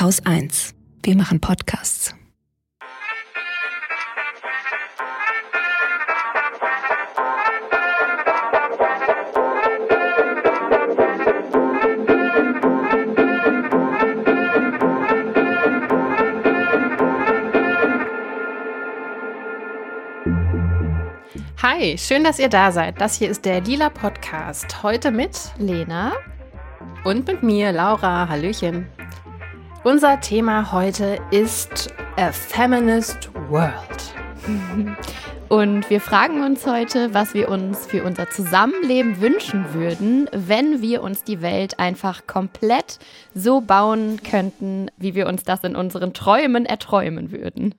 Haus 1. Wir machen Podcasts. Hi, schön, dass ihr da seid. Das hier ist der Lila Podcast. Heute mit Lena und mit mir, Laura. Hallöchen. Unser Thema heute ist A Feminist World. Und wir fragen uns heute, was wir uns für unser Zusammenleben wünschen würden, wenn wir uns die Welt einfach komplett so bauen könnten, wie wir uns das in unseren Träumen erträumen würden.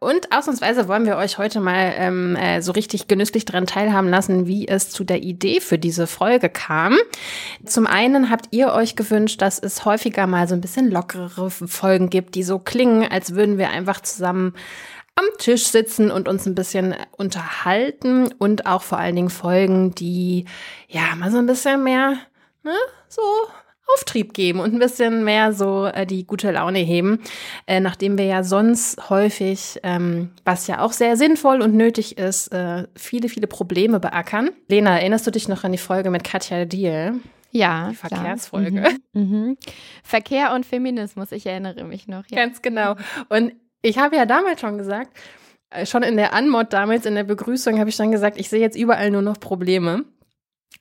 Und ausnahmsweise wollen wir euch heute mal so richtig genüsslich daran teilhaben lassen, wie es zu der Idee für diese Folge kam. Zum einen habt ihr euch gewünscht, dass es häufiger mal so ein bisschen lockerere Folgen gibt, die so klingen, als würden wir einfach zusammen am Tisch sitzen und uns ein bisschen unterhalten. Und auch vor allen Dingen Folgen, die ja mal so ein bisschen mehr, ne, so Auftrieb geben und ein bisschen mehr so die gute Laune heben, nachdem wir ja sonst häufig, was ja auch sehr sinnvoll und nötig ist, viele Probleme beackern. Lena, erinnerst du dich noch an die Folge mit Katja Diehl? Ja, die Verkehrsfolge. Mhm. Verkehr und Feminismus, ich erinnere mich noch. Ja. Ganz genau. Und ich habe ja damals schon gesagt, schon in der Anmod damals, in der Begrüßung, habe ich dann gesagt, ich sehe jetzt überall nur noch Probleme.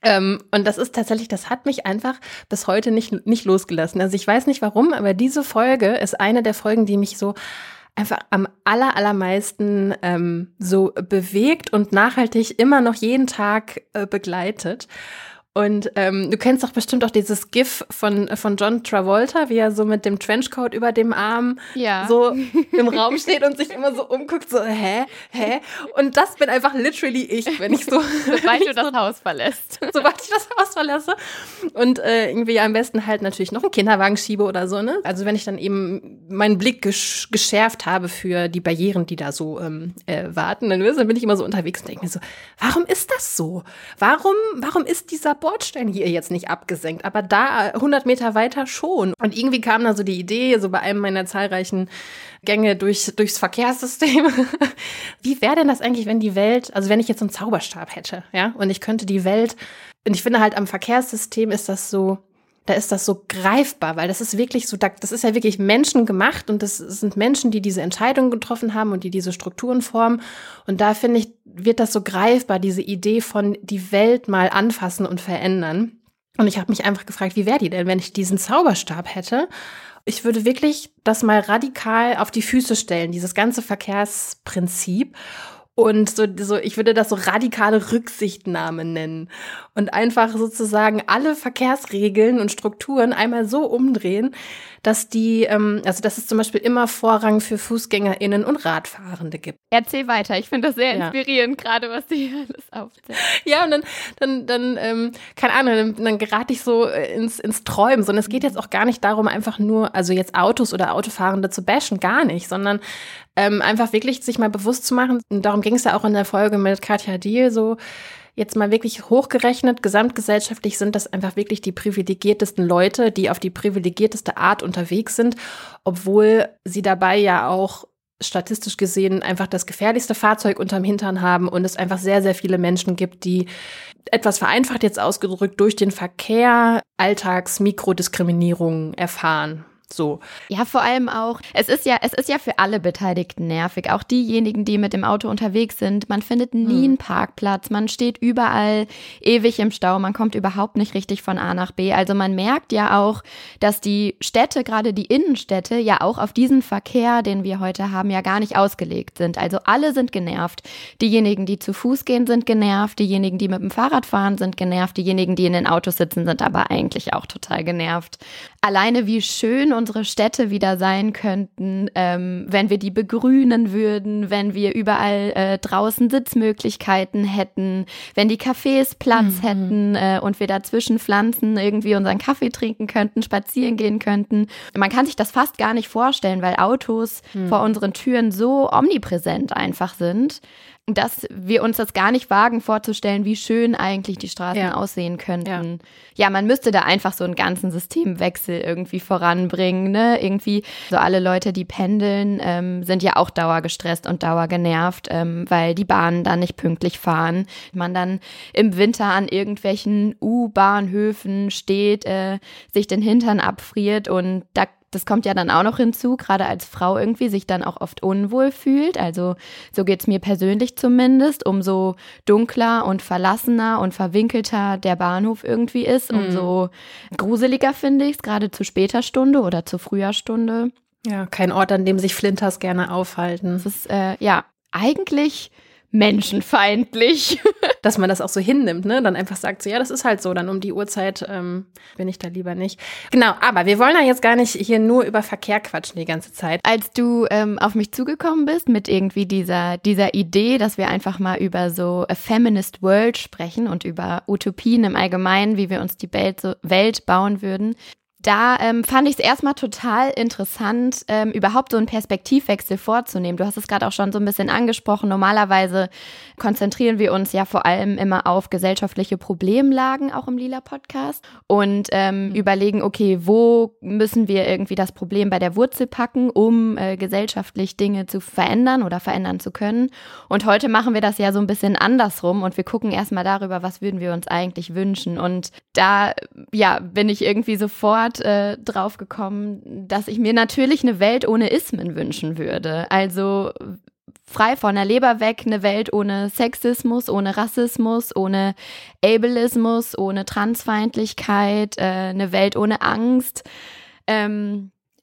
Und das ist tatsächlich, das hat mich einfach bis heute nicht losgelassen. Also ich weiß nicht warum, aber diese Folge ist eine der Folgen, die mich so einfach am allermeisten so bewegt und nachhaltig immer noch jeden Tag begleitet. Und du kennst doch bestimmt auch dieses GIF von John Travolta, wie er so mit dem Trenchcoat über dem Arm so im Raum steht und sich immer so umguckt, so hä? Und das bin einfach literally ich, wenn ich so... Sobald du das Haus verlässt. Sobald ich das Haus verlasse und irgendwie am besten halt natürlich noch einen Kinderwagen schiebe oder so, ne? Also wenn ich dann eben meinen Blick geschärft habe für die Barrieren, die da so warten, dann bin ich immer so unterwegs und denke mir so, warum ist das so? Warum ist dieser Bordstein hier jetzt nicht abgesenkt, aber da 100 Meter weiter schon. Und irgendwie kam da so die Idee, so bei einem meiner zahlreichen Gänge durchs Verkehrssystem, wie wäre denn das eigentlich, wenn die Welt, also wenn ich jetzt so einen Zauberstab hätte, ja, und ich könnte die Welt, und ich finde halt am Verkehrssystem ist das so, da ist das so greifbar, weil das ist wirklich so, das ist ja wirklich menschengemacht und das sind Menschen, die diese Entscheidungen getroffen haben und die diese Strukturen formen. Und da finde ich, wird das so greifbar, diese Idee von die Welt mal anfassen und verändern. Und ich habe mich einfach gefragt, wie wäre die denn, wenn ich diesen Zauberstab hätte? Ich würde wirklich das mal radikal auf die Füße stellen, dieses ganze Verkehrsprinzip. Und so, ich würde das so radikale Rücksichtnahme nennen und einfach sozusagen alle Verkehrsregeln und Strukturen einmal so umdrehen, dass die, also dass es zum Beispiel immer Vorrang für FußgängerInnen und Radfahrende gibt. Erzähl weiter, ich finde das sehr inspirierend, gerade was du hier alles aufzählst. Ja, und dann keine Ahnung, dann gerate ich so ins Träumen. Sondern es geht jetzt auch gar nicht darum, einfach nur, also jetzt Autos oder Autofahrende zu bashen, gar nicht, sondern einfach wirklich sich mal bewusst zu machen. Und darum ging es ja auch in der Folge mit Katja Diehl so, jetzt mal wirklich hochgerechnet, gesamtgesellschaftlich sind das einfach wirklich die privilegiertesten Leute, die auf die privilegierteste Art unterwegs sind, obwohl sie dabei ja auch statistisch gesehen einfach das gefährlichste Fahrzeug unterm Hintern haben und es einfach sehr, sehr viele Menschen gibt, die etwas vereinfacht jetzt ausgedrückt durch den Verkehr Alltags-Mikrodiskriminierung erfahren. So. Ja, vor allem auch, es ist ja für alle Beteiligten nervig, auch diejenigen, die mit dem Auto unterwegs sind. Man findet nie einen Parkplatz, man steht überall ewig im Stau, man kommt überhaupt nicht richtig von A nach B. Also man merkt ja auch, dass die Städte, gerade die Innenstädte, ja auch auf diesen Verkehr, den wir heute haben, ja gar nicht ausgelegt sind. Also alle sind genervt. Diejenigen, die zu Fuß gehen, sind genervt. Diejenigen, die mit dem Fahrrad fahren, sind genervt. Diejenigen, die in den Autos sitzen, sind aber eigentlich auch total genervt. Alleine wie schön unsere Städte wieder sein könnten, wenn wir die begrünen würden, wenn wir überall draußen Sitzmöglichkeiten hätten, wenn die Cafés Platz hätten und wir dazwischen Pflanzen irgendwie unseren Kaffee trinken könnten, spazieren gehen könnten. Man kann sich das fast gar nicht vorstellen, weil Autos vor unseren Türen so omnipräsent einfach sind. dass wir uns das gar nicht wagen vorzustellen, wie schön eigentlich die Straßen aussehen könnten. Ja, man müsste da einfach so einen ganzen Systemwechsel irgendwie voranbringen, ne? Irgendwie so alle Leute, die pendeln, sind ja auch dauergestresst und dauergenervt, weil die Bahnen dann nicht pünktlich fahren. Man dann im Winter an irgendwelchen U-Bahnhöfen steht, sich den Hintern abfriert und das kommt ja dann auch noch hinzu, gerade als Frau irgendwie sich dann auch oft unwohl fühlt. Also so geht's mir persönlich zumindest. Umso dunkler und verlassener und verwinkelter der Bahnhof irgendwie ist, umso gruseliger finde ich es, gerade zu später Stunde oder zu früher Stunde. Ja, kein Ort, an dem sich Flinters gerne aufhalten. Das ist eigentlich menschenfeindlich. Dass man das auch so hinnimmt, ne? Dann einfach sagt so, ja, das ist halt so, dann um die Uhrzeit bin ich da lieber nicht. Genau, aber wir wollen ja jetzt gar nicht hier nur über Verkehr quatschen die ganze Zeit. Als du auf mich zugekommen bist mit irgendwie dieser Idee, dass wir einfach mal über so a feminist world sprechen und über Utopien im Allgemeinen, wie wir uns die Welt bauen würden, da fand ich es erstmal total interessant, überhaupt so einen Perspektivwechsel vorzunehmen. Du hast es gerade auch schon so ein bisschen angesprochen. Normalerweise konzentrieren wir uns ja vor allem immer auf gesellschaftliche Problemlagen, auch im Lila Podcast. Und überlegen, okay, wo müssen wir irgendwie das Problem bei der Wurzel packen, um gesellschaftlich Dinge zu verändern oder verändern zu können. Und heute machen wir das ja so ein bisschen andersrum und wir gucken erstmal darüber, was würden wir uns eigentlich wünschen. Und da bin ich irgendwie sofort drauf gekommen, dass ich mir natürlich eine Welt ohne Ismen wünschen würde. Also frei von der Leber weg, eine Welt ohne Sexismus, ohne Rassismus, ohne Ableismus, ohne Transfeindlichkeit, eine Welt ohne Angst.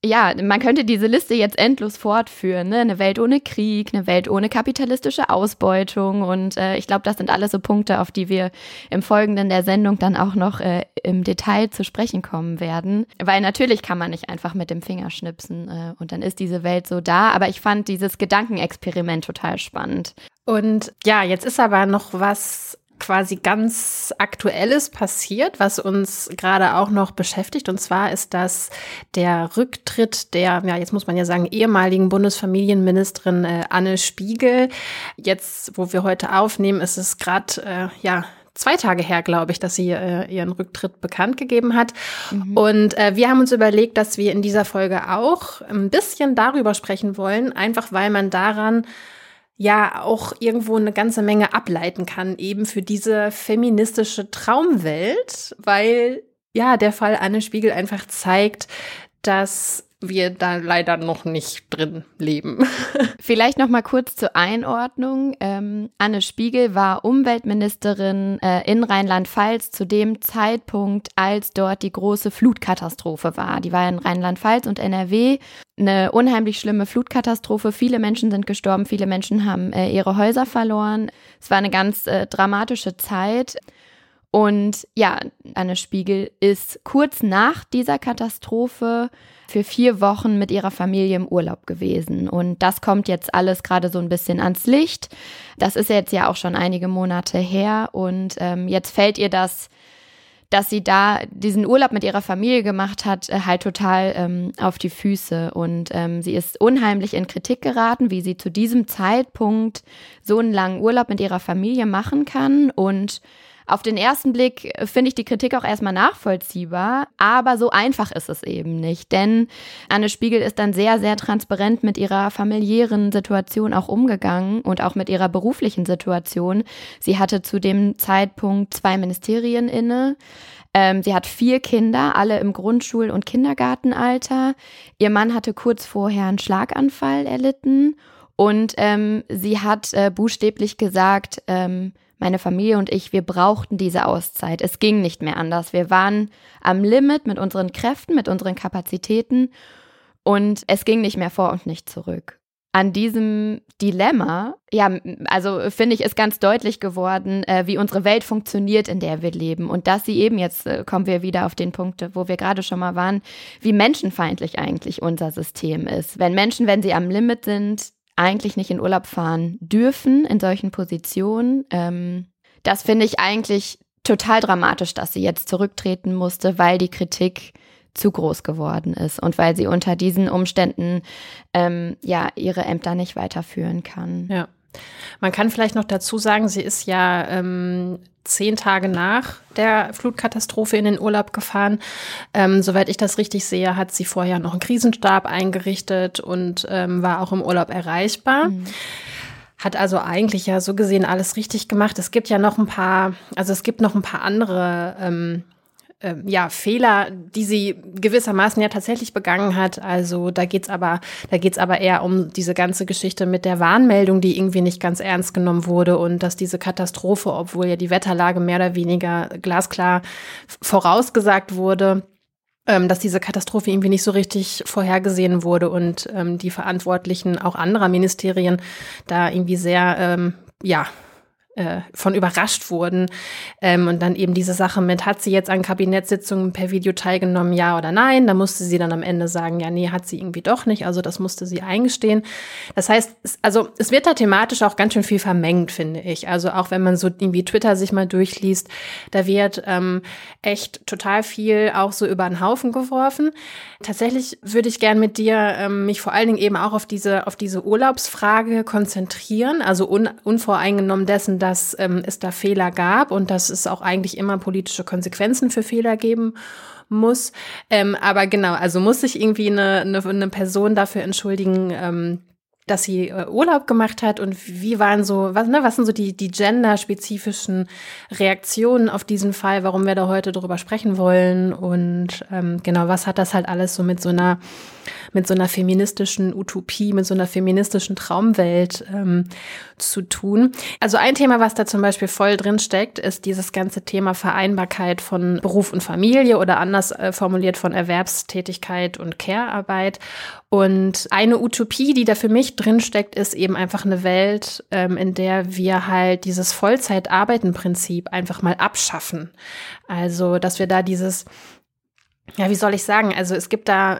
Ja, man könnte diese Liste jetzt endlos fortführen, ne? Eine Welt ohne Krieg, eine Welt ohne kapitalistische Ausbeutung und ich glaube, das sind alles so Punkte, auf die wir im Folgenden der Sendung dann auch noch im Detail zu sprechen kommen werden, weil natürlich kann man nicht einfach mit dem Finger schnipsen und dann ist diese Welt so da, aber ich fand dieses Gedankenexperiment total spannend. Und ja, jetzt ist aber noch was quasi ganz Aktuelles passiert, was uns gerade auch noch beschäftigt. Und zwar ist das der Rücktritt der, ja, jetzt muss man ja sagen, ehemaligen Bundesfamilienministerin Anne Spiegel. Jetzt, wo wir heute aufnehmen, ist es gerade, 2 Tage her, glaube ich, dass sie ihren Rücktritt bekannt gegeben hat. Mhm. Und wir haben uns überlegt, dass wir in dieser Folge auch ein bisschen darüber sprechen wollen, einfach weil man daran ja auch irgendwo eine ganze Menge ableiten kann, eben für diese feministische Traumwelt, weil ja der Fall Anne Spiegel einfach zeigt, dass wir da leider noch nicht drin leben. Vielleicht noch mal kurz zur Einordnung. Anne Spiegel war Umweltministerin in Rheinland-Pfalz zu dem Zeitpunkt, als dort die große Flutkatastrophe war. Die war in Rheinland-Pfalz und NRW eine unheimlich schlimme Flutkatastrophe. Viele Menschen sind gestorben, viele Menschen haben ihre Häuser verloren. Es war eine ganz dramatische Zeit. Und ja, Anne Spiegel ist kurz nach dieser Katastrophe für 4 Wochen mit ihrer Familie im Urlaub gewesen. Und das kommt jetzt alles gerade so ein bisschen ans Licht. Das ist jetzt ja auch schon einige Monate her. Und jetzt fällt ihr das, dass sie da diesen Urlaub mit ihrer Familie gemacht hat, halt total auf die Füße. Und sie ist unheimlich in Kritik geraten, wie sie zu diesem Zeitpunkt so einen langen Urlaub mit ihrer Familie machen kann. Und auf den ersten Blick finde ich die Kritik auch erstmal nachvollziehbar, aber so einfach ist es eben nicht, denn Anne Spiegel ist dann sehr, sehr transparent mit ihrer familiären Situation auch umgegangen und auch mit ihrer beruflichen Situation. Sie hatte zu dem Zeitpunkt 2 Ministerien inne. Sie hat 4 Kinder, alle im Grundschul- und Kindergartenalter. Ihr Mann hatte kurz vorher einen Schlaganfall erlitten und sie hat buchstäblich gesagt, meine Familie und ich, wir brauchten diese Auszeit. Es ging nicht mehr anders. Wir waren am Limit mit unseren Kräften, mit unseren Kapazitäten und es ging nicht mehr vor und nicht zurück. An diesem Dilemma, ja, also finde ich, ist ganz deutlich geworden, wie unsere Welt funktioniert, in der wir leben. Und dass sie eben, jetzt kommen wir wieder auf den Punkt, wo wir gerade schon mal waren, wie menschenfeindlich eigentlich unser System ist. Wenn Menschen, wenn sie am Limit sind, eigentlich nicht in Urlaub fahren dürfen in solchen Positionen. Das finde ich eigentlich total dramatisch, dass sie jetzt zurücktreten musste, weil die Kritik zu groß geworden ist und weil sie unter diesen Umständen ihre Ämter nicht weiterführen kann. Ja. Man kann vielleicht noch dazu sagen, sie ist ja 10 Tage nach der Flutkatastrophe in den Urlaub gefahren. Soweit ich das richtig sehe, hat sie vorher noch einen Krisenstab eingerichtet und war auch im Urlaub erreichbar. Mhm. Hat also eigentlich ja so gesehen alles richtig gemacht. Es gibt ja noch ein paar, also es gibt noch ein paar andere Fehler, die sie gewissermaßen ja tatsächlich begangen hat. Also da geht's aber eher um diese ganze Geschichte mit der Warnmeldung, die irgendwie nicht ganz ernst genommen wurde und dass diese Katastrophe, obwohl ja die Wetterlage mehr oder weniger glasklar vorausgesagt wurde, dass diese Katastrophe irgendwie nicht so richtig vorhergesehen wurde und die Verantwortlichen auch anderer Ministerien da irgendwie sehr, von überrascht wurden. Und dann eben diese Sache mit, hat sie jetzt an Kabinettssitzungen per Video teilgenommen, ja oder nein? Da musste sie dann am Ende sagen, ja, nee, hat sie irgendwie doch nicht. Also das musste sie eingestehen. Das heißt, es wird da thematisch auch ganz schön viel vermengt, finde ich. Also auch wenn man so irgendwie Twitter sich mal durchliest, da wird echt total viel auch so über den Haufen geworfen. Tatsächlich würde ich gern mit dir mich vor allen Dingen eben auch auf diese Urlaubsfrage konzentrieren, also unvoreingenommen dessen, dass es da Fehler gab und dass es auch eigentlich immer politische Konsequenzen für Fehler geben muss. Aber genau, also muss sich irgendwie eine Person dafür entschuldigen, dass sie Urlaub gemacht hat, und wie waren so, was sind so die genderspezifischen Reaktionen auf diesen Fall, warum wir da heute drüber sprechen wollen, und genau, was hat das halt alles so mit so einer feministischen Utopie, mit so einer feministischen Traumwelt zu tun. Also ein Thema, was da zum Beispiel voll drin steckt, ist dieses ganze Thema Vereinbarkeit von Beruf und Familie oder anders formuliert von Erwerbstätigkeit und Care-Arbeit. Und eine Utopie, die da für mich drinsteckt, ist eben einfach eine Welt, in der wir halt dieses Vollzeitarbeiten-Prinzip einfach mal abschaffen. Also, dass wir da dieses, ja, wie soll ich sagen, also es gibt da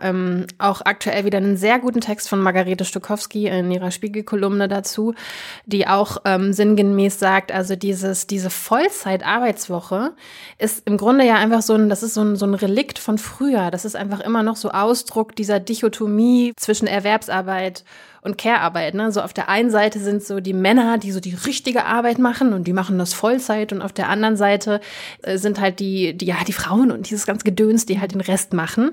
auch aktuell wieder einen sehr guten Text von Margarete Stokowski in ihrer Spiegel-Kolumne dazu, die auch sinngemäß sagt, also diese Vollzeitarbeitswoche ist im Grunde ja einfach so ein Relikt von früher. Das ist einfach immer noch so Ausdruck dieser Dichotomie zwischen Erwerbsarbeit und Care-Arbeit, ne? So auf der einen Seite sind so die Männer, die so die richtige Arbeit machen und die machen das Vollzeit, und auf der anderen Seite sind halt die Frauen und dieses ganze Gedöns, die halt den Rest machen.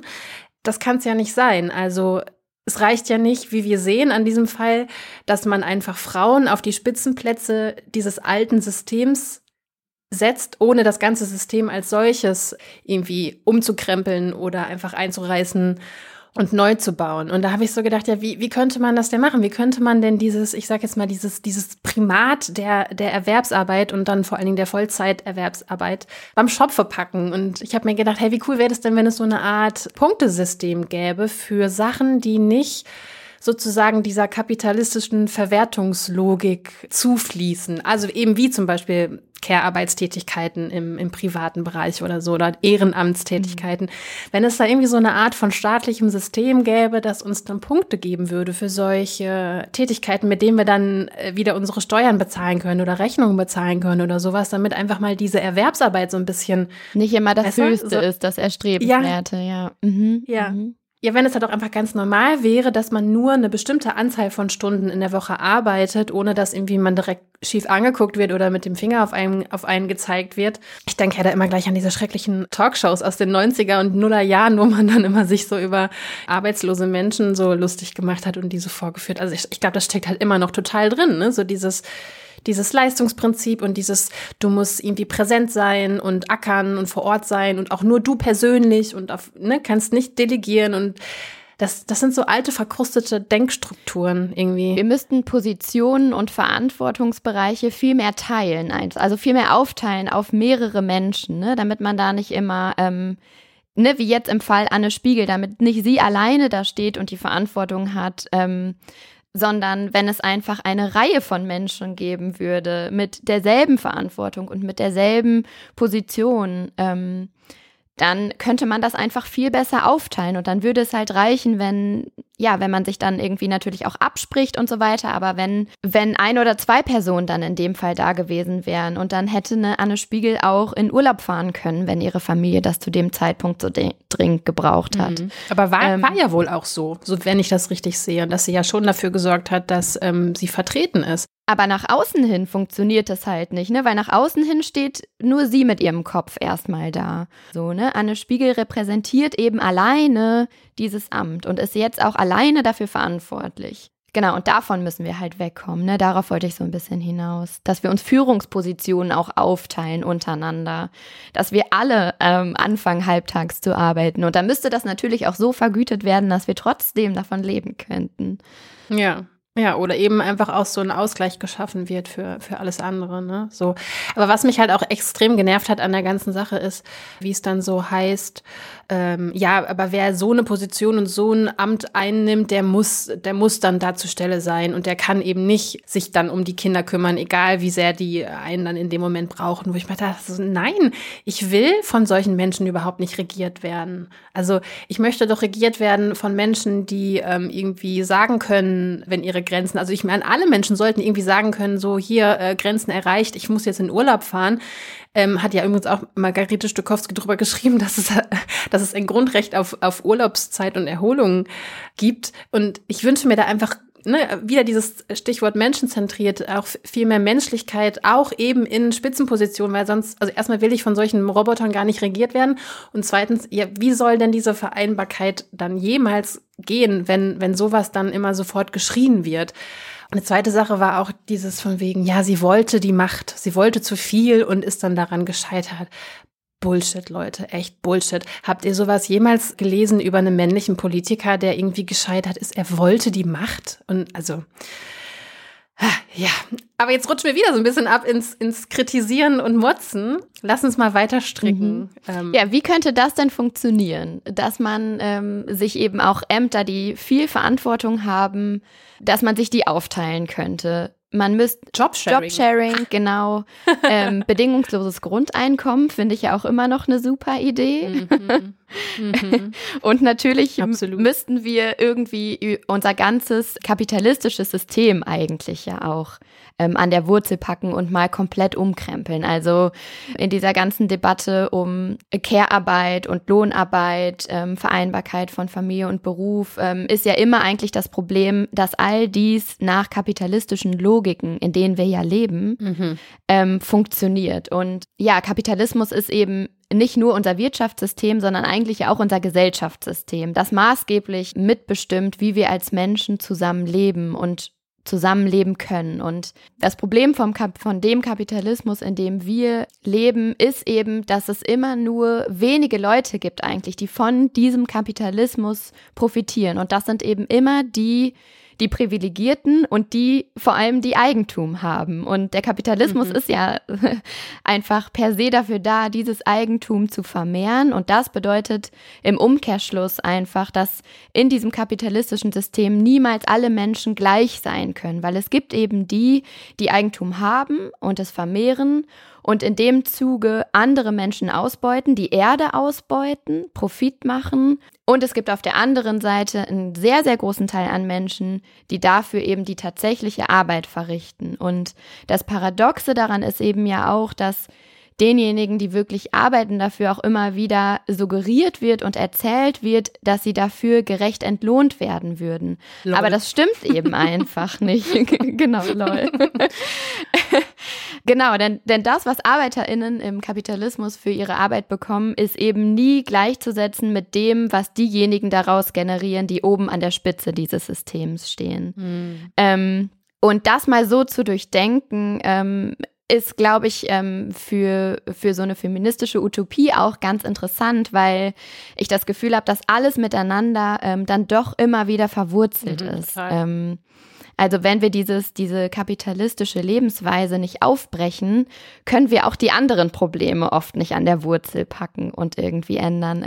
Das kann es ja nicht sein. Also es reicht ja nicht, wie wir sehen an diesem Fall, dass man einfach Frauen auf die Spitzenplätze dieses alten Systems setzt, ohne das ganze System als solches irgendwie umzukrempeln oder einfach einzureißen und neu zu bauen. Und da habe ich so gedacht, ja, wie könnte man das denn machen? Wie könnte man denn dieses Primat der Erwerbsarbeit und dann vor allen Dingen der Vollzeiterwerbsarbeit beim Schopfe packen? Und ich habe mir gedacht, hey, wie cool wäre das denn, wenn es so eine Art Punktesystem gäbe für Sachen, die nicht sozusagen dieser kapitalistischen Verwertungslogik zufließen. Also eben wie zum Beispiel Care-Arbeitstätigkeiten im privaten Bereich oder so, oder Ehrenamtstätigkeiten. Wenn es da irgendwie so eine Art von staatlichem System gäbe, das uns dann Punkte geben würde für solche Tätigkeiten, mit denen wir dann wieder unsere Steuern bezahlen können oder Rechnungen bezahlen können oder sowas, damit einfach mal diese Erwerbsarbeit so ein bisschen nicht immer das Höchste ist, das Erstrebenswerte. Ja. Mhm. Ja. Mhm. Ja, wenn es halt auch einfach ganz normal wäre, dass man nur eine bestimmte Anzahl von Stunden in der Woche arbeitet, ohne dass irgendwie man direkt schief angeguckt wird oder mit dem Finger auf einen gezeigt wird. Ich denke ja da immer gleich an diese schrecklichen Talkshows aus den 90er und Nullerjahren, wo man dann immer sich so über arbeitslose Menschen so lustig gemacht hat und die so vorgeführt. Also ich glaube, das steckt halt immer noch total drin, ne? So dieses Leistungsprinzip und dieses, du musst irgendwie präsent sein und ackern und vor Ort sein und auch nur du persönlich und kannst nicht delegieren, und das sind so alte, verkrustete Denkstrukturen irgendwie. Wir müssten Positionen und Verantwortungsbereiche viel mehr teilen, also viel mehr aufteilen auf mehrere Menschen, ne, damit man da nicht immer, wie jetzt im Fall Anne Spiegel, damit nicht sie alleine da steht und die Verantwortung hat, sondern wenn es einfach eine Reihe von Menschen geben würde mit derselben Verantwortung und mit derselben Position, dann könnte man das einfach viel besser aufteilen, und dann würde es halt reichen, wenn man sich dann irgendwie natürlich auch abspricht und so weiter, aber wenn ein oder zwei Personen dann in dem Fall da gewesen wären, und dann hätte eine Anne Spiegel auch in Urlaub fahren können, wenn ihre Familie das zu dem Zeitpunkt so dringend gebraucht hat. Mhm. Aber war ja wohl auch so, wenn ich das richtig sehe, dass sie ja schon dafür gesorgt hat, dass sie vertreten ist. Aber nach außen hin funktioniert das halt nicht, ne? Weil nach außen hin steht nur sie mit ihrem Kopf erstmal da. So, ne? Anne Spiegel repräsentiert eben alleine dieses Amt und ist jetzt auch alleine dafür verantwortlich. Genau, und davon müssen wir halt wegkommen, ne? Darauf wollte ich so ein bisschen hinaus. Dass wir uns Führungspositionen auch aufteilen untereinander. Dass wir alle anfangen, halbtags zu arbeiten. Und dann müsste das natürlich auch so vergütet werden, dass wir trotzdem davon leben könnten. Ja. Ja, oder eben einfach auch so ein Ausgleich geschaffen wird für alles andere, ne? So. Aber was mich halt auch extrem genervt hat an der ganzen Sache ist, wie es dann so heißt, ja, aber wer so eine Position und so ein Amt einnimmt, der muss dann da zur Stelle sein und der kann eben nicht sich dann um die Kinder kümmern, egal wie sehr die einen dann in dem Moment brauchen, wo ich mir dachte, nein, ich will von solchen Menschen überhaupt nicht regiert werden. Also ich möchte doch regiert werden von Menschen, die irgendwie sagen können, wenn ihre Grenzen. Also ich meine, alle Menschen sollten irgendwie sagen können, so hier Grenzen erreicht, ich muss jetzt in Urlaub fahren. Hat ja übrigens auch Margarete Stokowski drüber geschrieben, dass es ein Grundrecht auf Urlaubszeit und Erholung gibt. Und ich wünsche mir da einfach, ne, wieder dieses Stichwort menschenzentriert, auch viel mehr Menschlichkeit, auch eben in Spitzenpositionen, weil sonst, also erstmal will ich von solchen Robotern gar nicht regiert werden und zweitens, ja, wie soll denn diese Vereinbarkeit dann jemals gehen, wenn sowas dann immer sofort geschrien wird? Eine zweite Sache war auch dieses von wegen, ja, sie wollte die Macht, sie wollte zu viel und ist dann daran gescheitert. Bullshit, Leute, echt Bullshit. Habt ihr sowas jemals gelesen über einen männlichen Politiker, der irgendwie gescheitert ist? Er wollte die Macht und also, ja. Aber jetzt rutschen wir wieder so ein bisschen ab ins Kritisieren und Motzen. Lass uns mal weiter stricken. Mhm. Ja, wie könnte das denn funktionieren? Dass man sich eben auch Ämter, die viel Verantwortung haben, dass man sich die aufteilen könnte. Man müsste Jobsharing, genau, bedingungsloses Grundeinkommen, finde ich ja auch immer noch eine super Idee. Mhm. Mhm. Und natürlich müssten wir irgendwie unser ganzes kapitalistisches System eigentlich ja auch an der Wurzel packen und mal komplett umkrempeln. Also in dieser ganzen Debatte um Care-Arbeit und Lohnarbeit, Vereinbarkeit von Familie und Beruf, ist ja immer eigentlich das Problem, dass all dies nach kapitalistischen Logiken, in denen wir ja leben, funktioniert. Und ja, Kapitalismus ist eben nicht nur unser Wirtschaftssystem, sondern eigentlich auch unser Gesellschaftssystem, das maßgeblich mitbestimmt, wie wir als Menschen zusammenleben und zusammenleben können. Und das Problem von dem Kapitalismus, in dem wir leben, ist eben, dass es immer nur wenige Leute gibt eigentlich, die von diesem Kapitalismus profitieren. Und das sind eben immer die Privilegierten und die vor allem, die Eigentum haben. Und der Kapitalismus ist ja einfach per se dafür da, dieses Eigentum zu vermehren. Und das bedeutet im Umkehrschluss einfach, dass in diesem kapitalistischen System niemals alle Menschen gleich sein können. Weil es gibt eben die, die Eigentum haben und es vermehren und in dem Zuge andere Menschen ausbeuten, die Erde ausbeuten, Profit machen. Und es gibt auf der anderen Seite einen sehr, sehr großen Teil an Menschen, die dafür eben die tatsächliche Arbeit verrichten. Und das Paradoxe daran ist eben ja auch, dass denjenigen, die wirklich arbeiten, dafür auch immer wieder suggeriert wird und erzählt wird, dass sie dafür gerecht entlohnt werden würden. Lol. Aber das stimmt eben einfach nicht. Genau, lol. Genau, denn das, was ArbeiterInnen im Kapitalismus für ihre Arbeit bekommen, ist eben nie gleichzusetzen mit dem, was diejenigen daraus generieren, die oben an der Spitze dieses Systems stehen. Und das mal so zu durchdenken, ist, glaube ich, für so eine feministische Utopie auch ganz interessant, weil ich das Gefühl habe, dass alles miteinander dann doch immer wieder verwurzelt ist. Also wenn wir diese kapitalistische Lebensweise nicht aufbrechen, können wir auch die anderen Probleme oft nicht an der Wurzel packen und irgendwie ändern.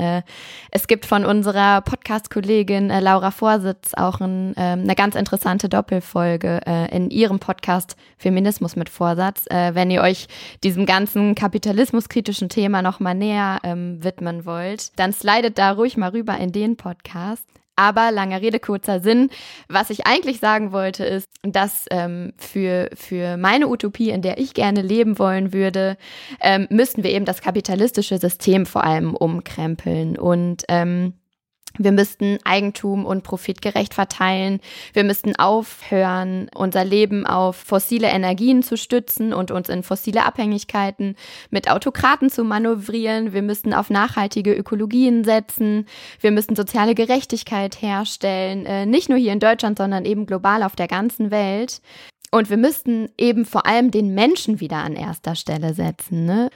Es gibt von unserer Podcast-Kollegin Laura Vorsitz auch eine ganz interessante Doppelfolge in ihrem Podcast Feminismus mit Vorsatz. Wenn ihr euch diesem ganzen kapitalismuskritischen Thema nochmal näher widmen wollt, dann slidet da ruhig mal rüber in den Podcast. Aber langer Rede, kurzer Sinn. Was ich eigentlich sagen wollte, ist, dass für meine Utopie, in der ich gerne leben wollen würde, müssten wir eben das kapitalistische System vor allem umkrempeln. Und Wir müssten Eigentum und Profit gerecht verteilen. Wir müssten aufhören, unser Leben auf fossile Energien zu stützen und uns in fossile Abhängigkeiten mit Autokraten zu manövrieren. Wir müssten auf nachhaltige Ökologien setzen. Wir müssten soziale Gerechtigkeit herstellen, nicht nur hier in Deutschland, sondern eben global auf der ganzen Welt. Und wir müssten eben vor allem den Menschen wieder an erster Stelle setzen, ne?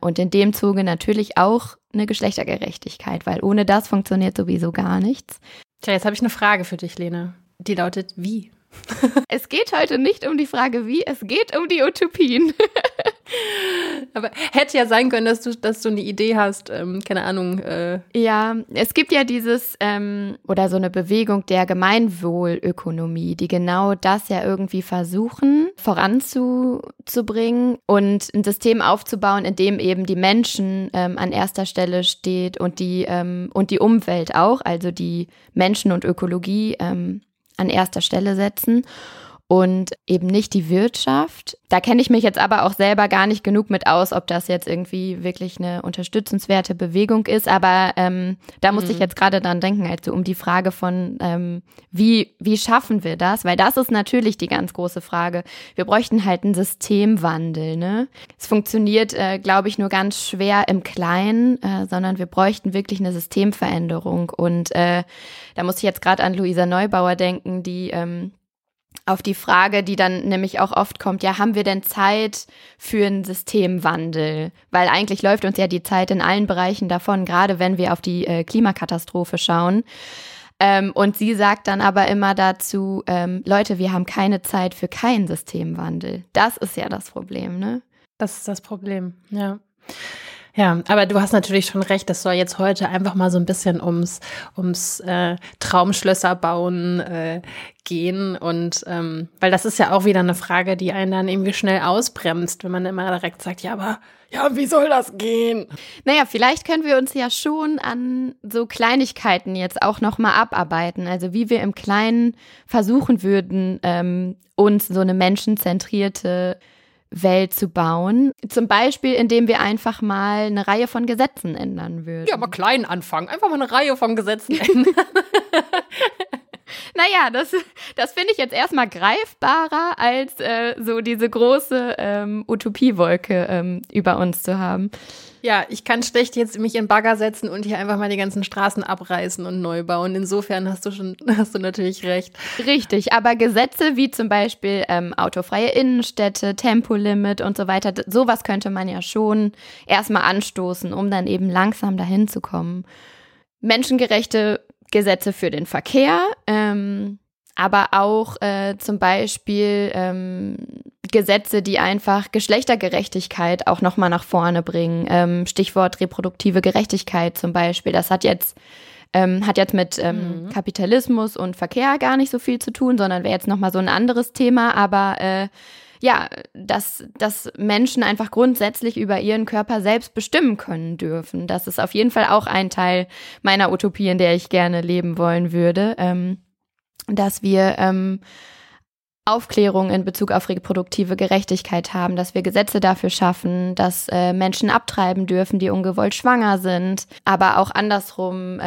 Und in dem Zuge natürlich auch eine Geschlechtergerechtigkeit, weil ohne das funktioniert sowieso gar nichts. Tja, jetzt habe ich eine Frage für dich, Lene. Die lautet, wie? Es geht heute nicht um die Frage wie, es geht um die Utopien. Aber hätte ja sein können, dass du eine Idee hast, keine Ahnung. Ja, es gibt ja dieses oder so eine Bewegung der Gemeinwohlökonomie, die genau das ja irgendwie versuchen voranzubringen und ein System aufzubauen, in dem eben die Menschen an erster Stelle steht und die Umwelt auch, also die Menschen und Ökologie an erster Stelle setzen und eben nicht die Wirtschaft. Da kenne ich mich jetzt aber auch selber gar nicht genug mit aus, ob das jetzt irgendwie wirklich eine unterstützenswerte Bewegung ist. Aber da musste ich jetzt gerade dran denken, also um die Frage von, wie schaffen wir das? Weil das ist natürlich die ganz große Frage. Wir bräuchten halt einen Systemwandel, ne? Es funktioniert, glaube ich, nur ganz schwer im Kleinen, sondern wir bräuchten wirklich eine Systemveränderung. Und da muss ich jetzt gerade an Luisa Neubauer denken, die auf die Frage, die dann nämlich auch oft kommt, ja, haben wir denn Zeit für einen Systemwandel? Weil eigentlich läuft uns ja die Zeit in allen Bereichen davon, gerade wenn wir auf die Klimakatastrophe schauen. Und sie sagt dann aber immer dazu, Leute, wir haben keine Zeit für keinen Systemwandel. Das ist ja das Problem, ne? Das ist das Problem, ja. Ja, aber du hast natürlich schon recht, das soll jetzt heute einfach mal so ein bisschen ums Traumschlösser bauen gehen und weil das ist ja auch wieder eine Frage, die einen dann irgendwie schnell ausbremst, wenn man immer direkt sagt, ja, wie soll das gehen? Naja, vielleicht können wir uns ja schon an so Kleinigkeiten jetzt auch nochmal abarbeiten, also wie wir im Kleinen versuchen würden, uns so eine menschenzentrierte Welt zu bauen. Zum Beispiel, indem wir einfach mal eine Reihe von Gesetzen ändern würden. Ja, aber klein anfangen. Einfach mal eine Reihe von Gesetzen ändern. Naja, das finde ich jetzt erstmal greifbarer, als so diese große Utopiewolke über uns zu haben. Ja, ich kann schlecht jetzt mich in Bagger setzen und hier einfach mal die ganzen Straßen abreißen und neu bauen. Insofern hast du natürlich recht. Richtig, aber Gesetze wie zum Beispiel autofreie Innenstädte, Tempolimit und so weiter, sowas könnte man ja schon erstmal anstoßen, um dann eben langsam dahin zu kommen. Menschengerechte Gesetze für den Verkehr, aber auch zum Beispiel Gesetze, die einfach Geschlechtergerechtigkeit auch nochmal nach vorne bringen. Stichwort reproduktive Gerechtigkeit zum Beispiel. Das hat jetzt mit Kapitalismus und Verkehr gar nicht so viel zu tun, sondern wäre jetzt nochmal so ein anderes Thema. Aber ja, dass Menschen einfach grundsätzlich über ihren Körper selbst bestimmen können dürfen. Das ist auf jeden Fall auch ein Teil meiner Utopie, in der ich gerne leben wollen würde. Dass wir Aufklärung in Bezug auf reproduktive Gerechtigkeit haben, dass wir Gesetze dafür schaffen, dass Menschen abtreiben dürfen, die ungewollt schwanger sind. Aber auch andersrum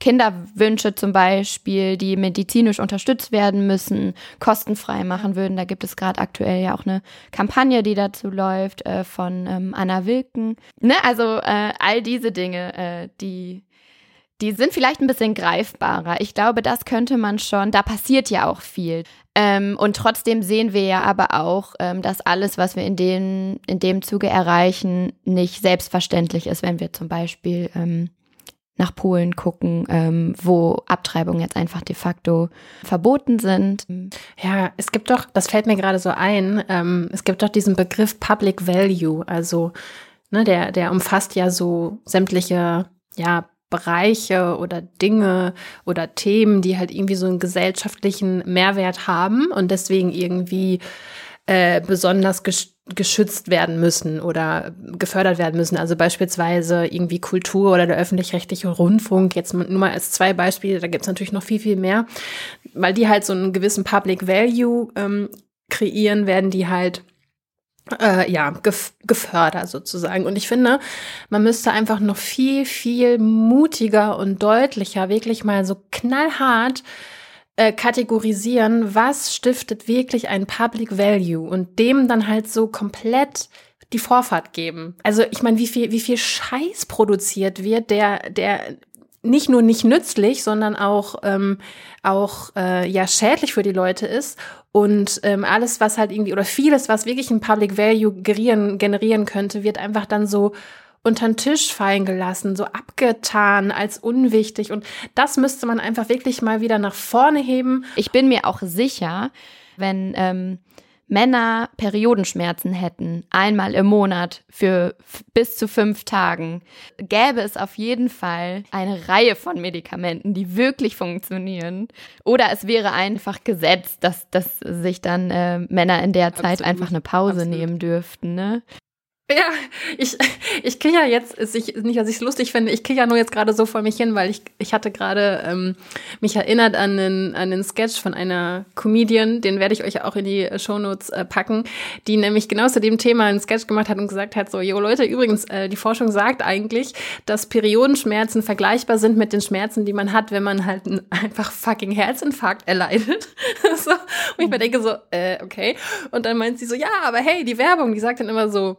Kinderwünsche zum Beispiel, die medizinisch unterstützt werden müssen, kostenfrei machen würden. Da gibt es gerade aktuell ja auch eine Kampagne, die dazu läuft, von Anna Wilken. Ne? Also all diese Dinge, die sind vielleicht ein bisschen greifbarer. Ich glaube, das könnte man schon, da passiert ja auch viel. Und trotzdem sehen wir ja aber auch, dass alles, was wir in dem Zuge erreichen, nicht selbstverständlich ist, wenn wir zum Beispiel nach Polen gucken, wo Abtreibungen jetzt einfach de facto verboten sind. Ja, es gibt doch, das fällt mir gerade so ein, es gibt doch diesen Begriff Public Value, also ne, der umfasst ja so sämtliche, ja, Bereiche oder Dinge oder Themen, die halt irgendwie so einen gesellschaftlichen Mehrwert haben und deswegen irgendwie besonders geschützt werden müssen oder gefördert werden müssen. Also beispielsweise irgendwie Kultur oder der öffentlich-rechtliche Rundfunk, jetzt nur mal als zwei Beispiele, da gibt's natürlich noch viel, viel mehr, weil die halt so einen gewissen Public Value kreieren, werden die halt gefördert sozusagen. Und ich finde, man müsste einfach noch viel, viel mutiger und deutlicher wirklich mal so knallhart kategorisieren, was stiftet wirklich ein Public Value und dem dann halt so komplett die Vorfahrt geben. Also ich meine, wie viel Scheiß produziert wird, der nicht nur nicht nützlich, sondern auch schädlich für die Leute ist. Und alles, was halt irgendwie, oder vieles, was wirklich ein Public Value generieren könnte, wird einfach dann so unter den Tisch fallen gelassen, so abgetan als unwichtig. Und das müsste man einfach wirklich mal wieder nach vorne heben. Ich bin mir auch sicher, wenn Männer Periodenschmerzen hätten, einmal im Monat für bis zu 5 Tagen, gäbe es auf jeden Fall eine Reihe von Medikamenten, die wirklich funktionieren. Oder es wäre einfach gesetzt, dass sich dann Männer in der Zeit einfach eine Pause nehmen dürften, ne? Ja, ich kriege ja jetzt, nicht, dass ich es lustig finde, ich kriege ja nur jetzt gerade so vor mich hin, weil ich hatte gerade mich erinnert an den Sketch von einer Comedian, den werde ich euch auch in die Shownotes packen, die nämlich genau zu dem Thema einen Sketch gemacht hat und gesagt hat, so, jo Leute, übrigens, die Forschung sagt eigentlich, dass Periodenschmerzen vergleichbar sind mit den Schmerzen, die man hat, wenn man halt einfach fucking Herzinfarkt erleidet. So, und ich mir denke so, okay. Und dann meint sie so, ja, aber hey, die Werbung, die sagt dann immer so,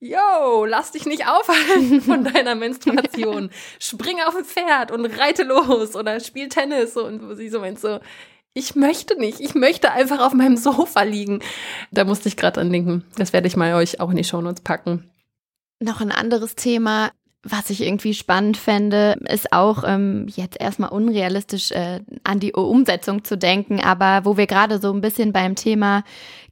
yo, lass dich nicht aufhalten von deiner Menstruation. Spring auf ein Pferd und reite los oder spiel Tennis. Und sie so meint so, ich möchte nicht. Ich möchte einfach auf meinem Sofa liegen. Da musste ich gerade dran denken. Das werde ich mal euch auch in die Shownotes packen. Noch ein anderes Thema, was ich irgendwie spannend fände, ist auch jetzt erstmal unrealistisch an die Umsetzung zu denken, aber wo wir gerade so ein bisschen beim Thema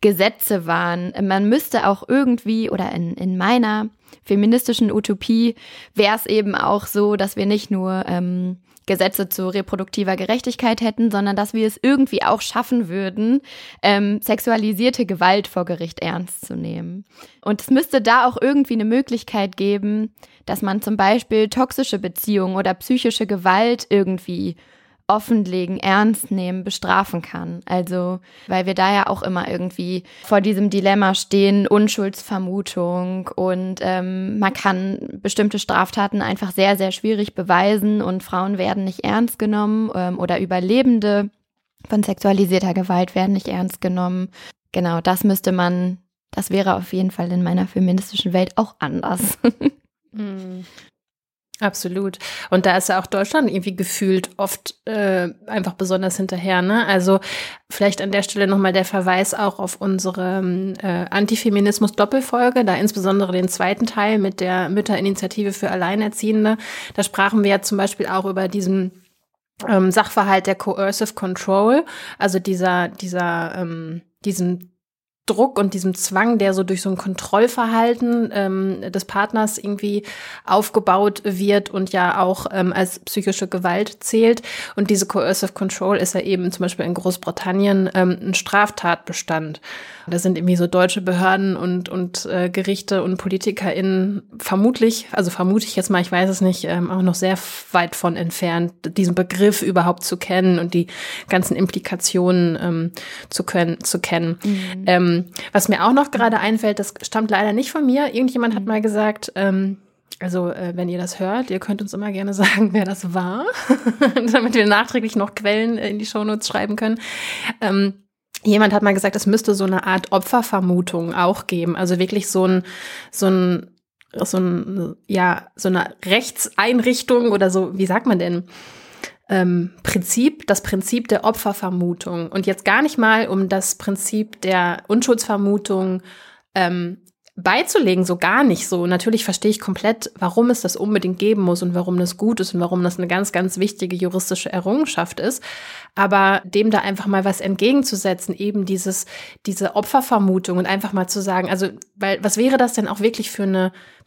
Gesetze waren, man müsste auch irgendwie, oder in meiner feministischen Utopie wäre es eben auch so, dass wir nicht nur Gesetze zu reproduktiver Gerechtigkeit hätten, sondern dass wir es irgendwie auch schaffen würden, sexualisierte Gewalt vor Gericht ernst zu nehmen. Und es müsste da auch irgendwie eine Möglichkeit geben, dass man zum Beispiel toxische Beziehungen oder psychische Gewalt irgendwie offenlegen, ernst nehmen, bestrafen kann. Also, weil wir da ja auch immer irgendwie vor diesem Dilemma stehen, Unschuldsvermutung und man kann bestimmte Straftaten einfach sehr, sehr schwierig beweisen und Frauen werden nicht ernst genommen oder Überlebende von sexualisierter Gewalt werden nicht ernst genommen. Genau, das müsste man, das wäre auf jeden Fall in meiner feministischen Welt auch anders. Absolut. Und da ist ja auch Deutschland irgendwie gefühlt oft einfach besonders hinterher, ne? Also vielleicht an der Stelle nochmal der Verweis auch auf unsere Antifeminismus-Doppelfolge, da insbesondere den zweiten Teil mit der Mütterinitiative für Alleinerziehende. Da sprachen wir ja zum Beispiel auch über diesen Sachverhalt der Coercive Control, also diesem Druck und diesem Zwang, der so durch so ein Kontrollverhalten des Partners irgendwie aufgebaut wird und ja auch als psychische Gewalt zählt. Und diese Coercive Control ist ja eben zum Beispiel in Großbritannien ein Straftatbestand. Und da sind irgendwie so deutsche Behörden und Gerichte und PolitikerInnen vermute ich jetzt mal, ich weiß es nicht, auch noch sehr weit von entfernt, diesen Begriff überhaupt zu kennen und die ganzen Implikationen zu kennen. Mhm. Was mir auch noch gerade einfällt, das stammt leider nicht von mir. Irgendjemand hat mal gesagt, wenn ihr das hört, ihr könnt uns immer gerne sagen, wer das war, damit wir nachträglich noch Quellen in die Shownotes schreiben können. Jemand hat mal gesagt, es müsste so eine Art Opfervermutung auch geben. Also wirklich so eine Rechtseinrichtung oder so, wie sagt man denn? Das Prinzip der Opfervermutung und jetzt gar nicht mal, um das Prinzip der Unschuldsvermutung beizulegen, so gar nicht so. Natürlich verstehe ich komplett, warum es das unbedingt geben muss und warum das gut ist und warum das eine ganz, ganz wichtige juristische Errungenschaft ist, aber dem da einfach mal was entgegenzusetzen, eben diese Opfervermutung und einfach mal zu sagen, also, weil was wäre das denn auch wirklich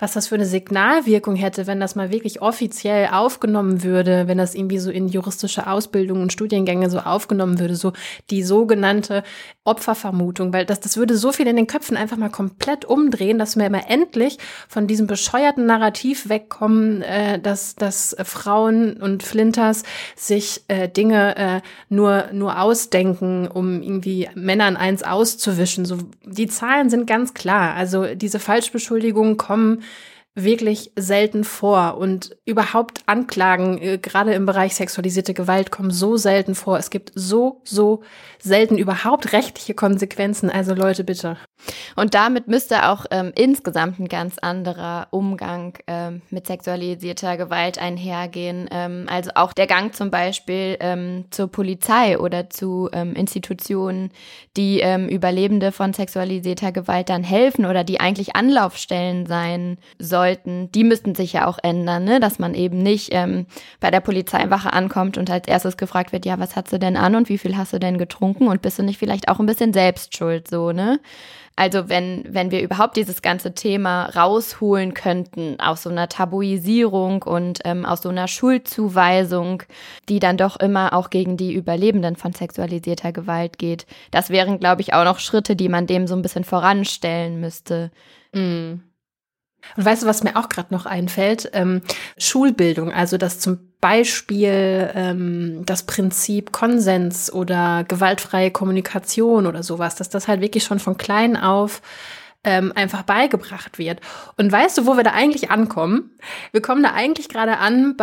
was das für eine Signalwirkung hätte, wenn das mal wirklich offiziell aufgenommen würde, wenn das irgendwie so in juristische Ausbildungen und Studiengänge so aufgenommen würde, so die sogenannte Opfervermutung, weil das würde so viel in den Köpfen einfach mal komplett umdrehen. drehen, dass wir mal endlich von diesem bescheuerten Narrativ wegkommen, dass Frauen und Flinters sich Dinge nur ausdenken, um irgendwie Männern eins auszuwischen. So, die Zahlen sind ganz klar. Also diese Falschbeschuldigungen kommen wirklich selten vor und überhaupt Anklagen, gerade im Bereich sexualisierte Gewalt, kommen so selten vor. Es gibt so selten überhaupt rechtliche Konsequenzen. Also Leute, bitte. Und damit müsste auch insgesamt ein ganz anderer Umgang mit sexualisierter Gewalt einhergehen. Also auch der Gang zum Beispiel zur Polizei oder zu Institutionen, die Überlebende von sexualisierter Gewalt dann helfen oder die eigentlich Anlaufstellen sein sollten, die müssten sich ja auch ändern, ne? Dass man eben nicht bei der Polizeiwache ankommt und als erstes gefragt wird, ja, was hast du denn an und wie viel hast du denn getrunken und bist du nicht vielleicht auch ein bisschen selbst schuld, so, ne? Also wenn wir überhaupt dieses ganze Thema rausholen könnten aus so einer Tabuisierung und aus so einer Schuldzuweisung, die dann doch immer auch gegen die Überlebenden von sexualisierter Gewalt geht. Das wären, glaube ich, auch noch Schritte, die man dem so ein bisschen voranstellen müsste. Mhm. Und weißt du, was mir auch gerade noch einfällt? Schulbildung, also dass zum Beispiel das Prinzip Konsens oder gewaltfreie Kommunikation oder sowas, dass das halt wirklich schon von klein auf einfach beigebracht wird. Und weißt du, wo wir da eigentlich ankommen? Wir kommen da eigentlich gerade an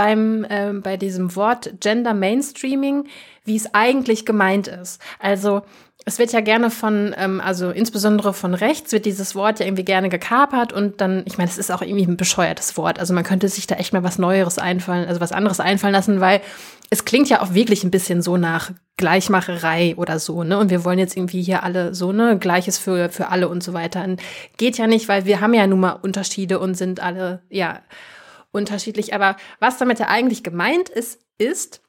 bei diesem Wort Gender Mainstreaming, wie es eigentlich gemeint ist. Also es wird ja gerne also insbesondere von rechts wird dieses Wort ja irgendwie gerne gekapert und dann, ich meine, es ist auch irgendwie ein bescheuertes Wort. Also man könnte sich da echt mal was anderes einfallen lassen, weil es klingt ja auch wirklich ein bisschen so nach Gleichmacherei oder so, ne? Und wir wollen jetzt irgendwie hier alle so, ne? Gleiches für alle und so weiter. Und geht ja nicht, weil wir haben ja nun mal Unterschiede und sind alle, ja, unterschiedlich. Aber was damit ja eigentlich gemeint ist,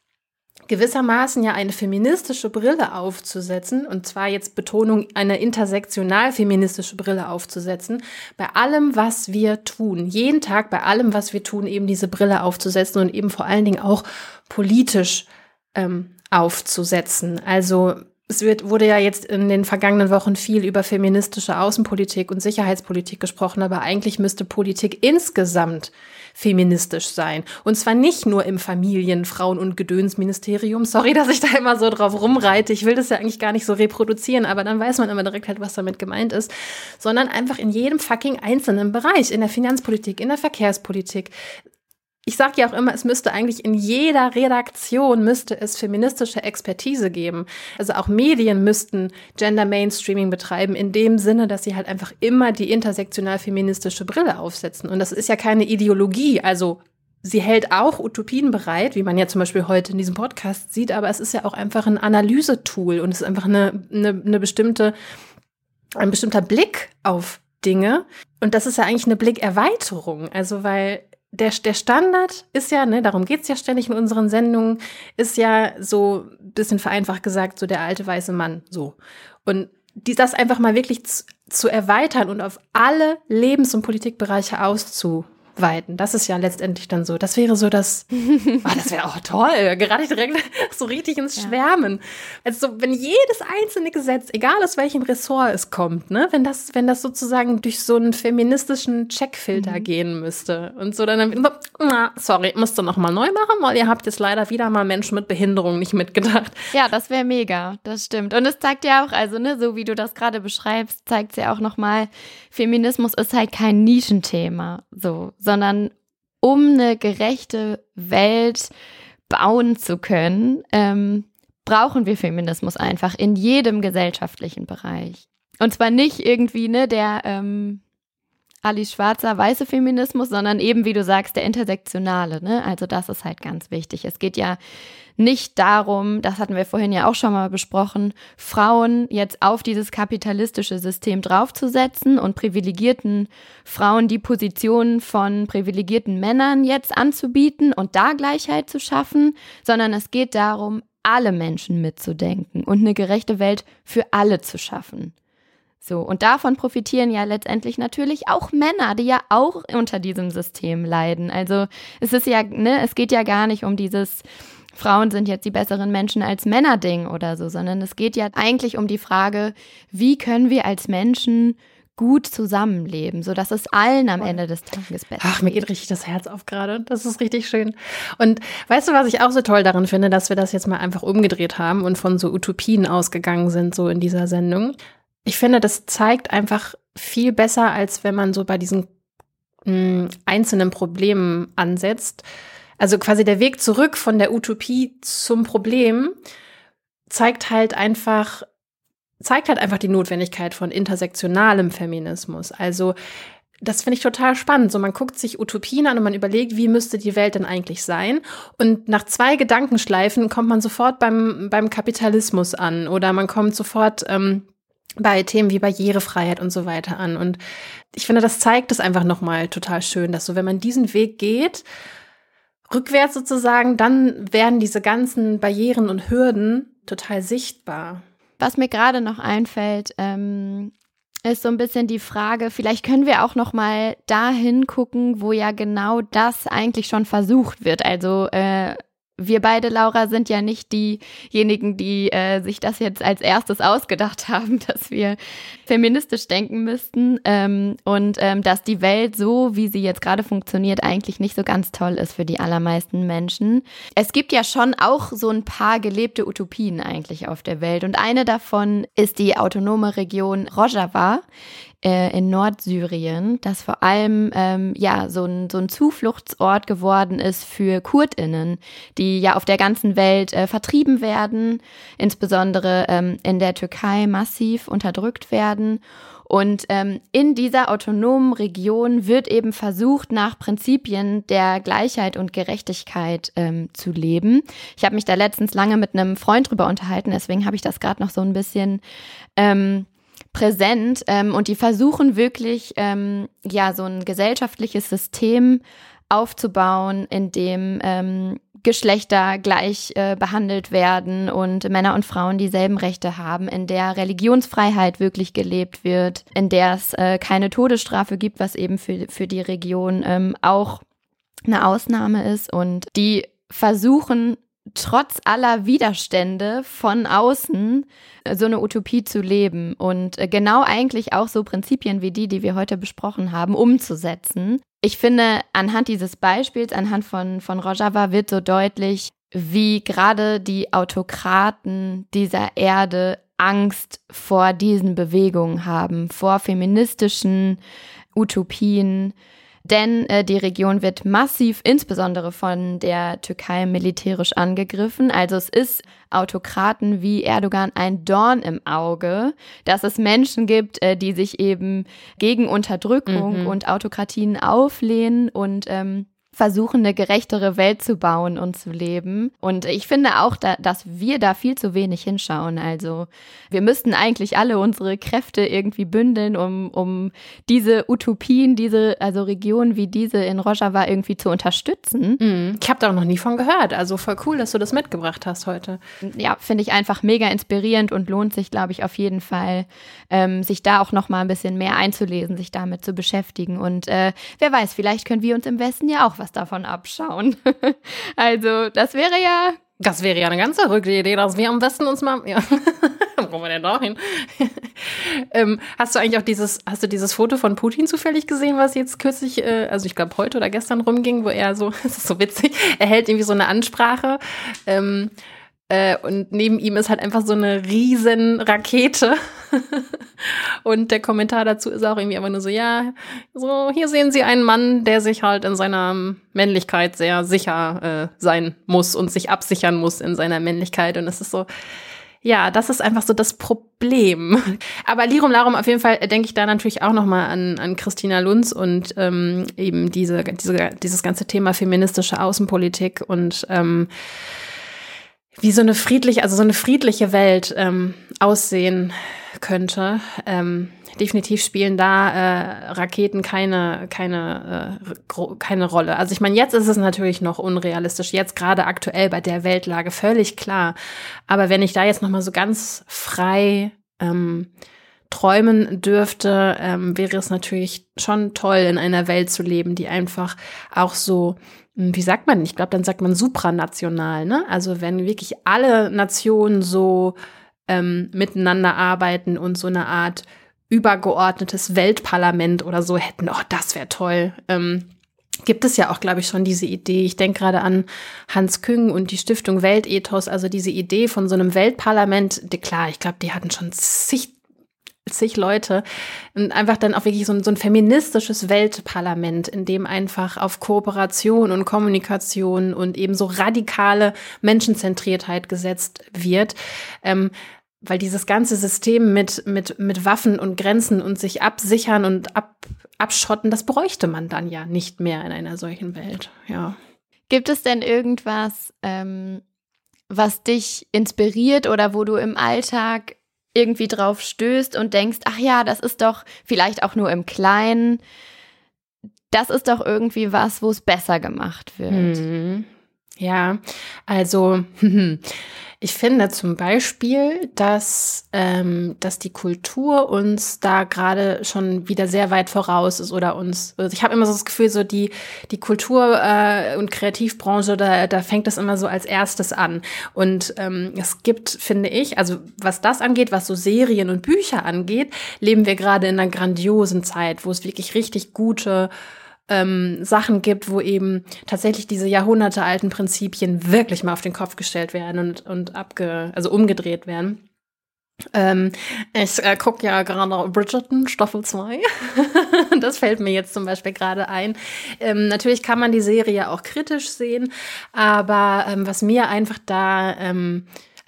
gewissermaßen ja eine feministische Brille aufzusetzen, und zwar jetzt Betonung, eine intersektional feministische Brille aufzusetzen, bei allem, was wir tun, jeden Tag bei allem, was wir tun, eben diese Brille aufzusetzen und eben vor allen Dingen auch politisch aufzusetzen. Also es wurde ja jetzt in den vergangenen Wochen viel über feministische Außenpolitik und Sicherheitspolitik gesprochen, aber eigentlich müsste Politik insgesamt feministisch sein. Und zwar nicht nur im Familien-, Frauen- und Gedönsministerium. Sorry, dass ich da immer so drauf rumreite. Ich will das ja eigentlich gar nicht so reproduzieren, aber dann weiß man immer direkt halt, was damit gemeint ist. Sondern einfach in jedem fucking einzelnen Bereich. In der Finanzpolitik, in der Verkehrspolitik. Ich sage ja auch immer, es müsste eigentlich in jeder Redaktion müsste es feministische Expertise geben. Also auch Medien müssten Gender Mainstreaming betreiben, in dem Sinne, dass sie halt einfach immer die intersektional feministische Brille aufsetzen. Und das ist ja keine Ideologie, also sie hält auch Utopien bereit, wie man ja zum Beispiel heute in diesem Podcast sieht, aber es ist ja auch einfach ein Analysetool und es ist einfach ein bestimmter Blick auf Dinge. Und das ist ja eigentlich eine Blickerweiterung, also weil der Standard ist ja, ne, darum geht's ja ständig in unseren Sendungen, ist ja so ein bisschen vereinfacht gesagt, so der alte weiße Mann, so. Und das einfach mal wirklich zu erweitern und auf alle Lebens- und Politikbereiche auszuweiten, das ist ja letztendlich dann so. Das wäre so das wäre auch toll, gerade direkt so richtig ins Schwärmen. Also so, wenn jedes einzelne Gesetz, egal aus welchem Ressort es kommt, ne, wenn das sozusagen durch so einen feministischen Checkfilter gehen müsste und so, dann müsst ihr nochmal neu machen, weil ihr habt jetzt leider wieder mal Menschen mit Behinderung nicht mitgedacht. Ja, das wäre mega, das stimmt. Und es zeigt ja auch, also ne, so wie du das gerade beschreibst, zeigt es ja auch nochmal, Feminismus ist halt kein Nischenthema, so, sondern um eine gerechte Welt bauen zu können, brauchen wir Feminismus einfach in jedem gesellschaftlichen Bereich. Und zwar nicht irgendwie, ne, der Ali Schwarzer weiße Feminismus, sondern eben, wie du sagst, der intersektionale, ne? Also das ist halt ganz wichtig. Es geht ja nicht darum, das hatten wir vorhin ja auch schon mal besprochen, Frauen jetzt auf dieses kapitalistische System draufzusetzen und privilegierten Frauen die Positionen von privilegierten Männern jetzt anzubieten und da Gleichheit zu schaffen, sondern es geht darum, alle Menschen mitzudenken und eine gerechte Welt für alle zu schaffen. So, und davon profitieren ja letztendlich natürlich auch Männer, die ja auch unter diesem System leiden. Also es ist ja, ne, es geht ja gar nicht um dieses Frauen sind jetzt die besseren Menschen als Männer-Ding oder so, sondern es geht ja eigentlich um die Frage, wie können wir als Menschen gut zusammenleben, sodass es allen am Ende des Tages besser geht. Ach, mir geht richtig das Herz auf gerade. Das ist richtig schön. Und weißt du, was ich auch so toll daran finde, dass wir das jetzt mal einfach umgedreht haben und von so Utopien ausgegangen sind, so in dieser Sendung. Ich finde, das zeigt einfach viel besser, als wenn man so bei diesen einzelnen Problemen ansetzt. Also quasi der Weg zurück von der Utopie zum Problem zeigt halt einfach die Notwendigkeit von intersektionalem Feminismus. Also das finde ich total spannend. So, man guckt sich Utopien an und man überlegt, wie müsste die Welt denn eigentlich sein? Und nach zwei Gedankenschleifen kommt man sofort beim Kapitalismus an oder man kommt sofort bei Themen wie Barrierefreiheit und so weiter an. Und ich finde, das zeigt es einfach nochmal total schön, dass so, wenn man diesen Weg geht, rückwärts sozusagen, dann werden diese ganzen Barrieren und Hürden total sichtbar. Was mir gerade noch einfällt, ist so ein bisschen die Frage, vielleicht können wir auch noch mal dahin gucken, wo ja genau das eigentlich schon versucht wird. Also wir beide, Laura, sind ja nicht diejenigen, die sich das jetzt als erstes ausgedacht haben, dass wir feministisch denken müssten und dass die Welt so, wie sie jetzt gerade funktioniert, eigentlich nicht so ganz toll ist für die allermeisten Menschen. Es gibt ja schon auch so ein paar gelebte Utopien eigentlich auf der Welt und eine davon ist die autonome Region Rojava in Nordsyrien, das vor allem so ein Zufluchtsort geworden ist für KurdInnen, die ja auf der ganzen Welt vertrieben werden, insbesondere in der Türkei massiv unterdrückt werden. Und in dieser autonomen Region wird eben versucht, nach Prinzipien der Gleichheit und Gerechtigkeit zu leben. Ich habe mich da letztens lange mit einem Freund drüber unterhalten, deswegen habe ich das gerade noch so ein bisschen präsent und die versuchen wirklich so ein gesellschaftliches System aufzubauen, in dem Geschlechter gleich behandelt werden und Männer und Frauen dieselben Rechte haben, in der Religionsfreiheit wirklich gelebt wird, in der es keine Todesstrafe gibt, was eben für die Region auch eine Ausnahme ist und die versuchen, trotz aller Widerstände von außen so eine Utopie zu leben und genau eigentlich auch so Prinzipien wie die wir heute besprochen haben, umzusetzen. Ich finde, anhand dieses Beispiels, anhand von Rojava wird so deutlich, wie gerade die Autokraten dieser Erde Angst vor diesen Bewegungen haben, vor feministischen Utopien, denn die Region wird massiv, insbesondere von der Türkei, militärisch angegriffen. Also es ist Autokraten wie Erdogan ein Dorn im Auge, dass es Menschen gibt, die sich eben gegen Unterdrückung und Autokratien auflehnen und versuchen, eine gerechtere Welt zu bauen und zu leben. Und ich finde auch, dass wir da viel zu wenig hinschauen. Also wir müssten eigentlich alle unsere Kräfte irgendwie bündeln, um diese Utopien, also Regionen wie diese in Rojava irgendwie zu unterstützen. Mhm. Ich habe da auch noch nie von gehört. Also voll cool, dass du das mitgebracht hast heute. Ja, finde ich einfach mega inspirierend und lohnt sich, glaube ich, auf jeden Fall, sich da auch noch mal ein bisschen mehr einzulesen, sich damit zu beschäftigen. Und wer weiß, vielleicht können wir uns im Westen ja auch was davon abschauen. Also, das wäre ja eine ganz verrückte Idee, dass wir am besten uns mal, ja, wo kommen wir denn da hin? Hast du dieses Foto von Putin zufällig gesehen, was jetzt kürzlich, also ich glaube heute oder gestern rumging, wo er so, das ist so witzig, er hält irgendwie so eine Ansprache, und neben ihm ist halt einfach so eine riesen Rakete. Und der Kommentar dazu ist auch irgendwie einfach nur so, ja, so hier sehen Sie einen Mann, der sich halt in seiner Männlichkeit sehr sicher sein muss und sich absichern muss in seiner Männlichkeit. Und es ist so, ja, das ist einfach so das Problem. Aber Lirum Larum, auf jeden Fall denke ich da natürlich auch nochmal an Christina Lunz und eben dieses ganze Thema feministische Außenpolitik und wie so eine friedliche Welt aussehen könnte. Definitiv spielen da Raketen keine Rolle. Also ich meine, jetzt ist es natürlich noch unrealistisch, jetzt gerade aktuell bei der Weltlage, völlig klar. Aber wenn ich da jetzt nochmal so ganz frei träumen dürfte, wäre es natürlich schon toll, in einer Welt zu leben, die einfach auch so, wie sagt man, ich glaube, dann sagt man supranational, ne? Also wenn wirklich alle Nationen so miteinander arbeiten und so eine Art übergeordnetes Weltparlament oder so hätten. Oh, das wäre toll. Gibt es ja auch, glaube ich, schon diese Idee. Ich denke gerade an Hans Küng und die Stiftung Weltethos, also diese Idee von so einem Weltparlament. Klar, ich glaube, die hatten schon zig Leute. Und einfach dann auch wirklich so ein feministisches Weltparlament, in dem einfach auf Kooperation und Kommunikation und eben so radikale Menschenzentriertheit gesetzt wird. Weil dieses ganze System mit Waffen und Grenzen und sich absichern und abschotten, das bräuchte man dann ja nicht mehr in einer solchen Welt. Ja. Gibt es denn irgendwas, was dich inspiriert oder wo du im Alltag irgendwie drauf stößt und denkst, ach ja, das ist doch vielleicht auch nur im Kleinen, das ist doch irgendwie was, wo es besser gemacht wird? Mhm. Ja, also ich finde zum Beispiel, dass die Kultur uns da gerade schon wieder sehr weit voraus ist oder uns, also ich habe immer so das Gefühl, so die Kultur- und Kreativbranche, da fängt das immer so als erstes an. Und es gibt, finde ich, also was das angeht, was so Serien und Bücher angeht, leben wir gerade in einer grandiosen Zeit, wo es wirklich richtig gute Sachen gibt, wo eben tatsächlich diese jahrhundertealten Prinzipien wirklich mal auf den Kopf gestellt werden und umgedreht werden. Ich gucke ja gerade Bridgerton, Staffel 2. Das fällt mir jetzt zum Beispiel gerade ein. Natürlich kann man die Serie auch kritisch sehen, aber was mir einfach da...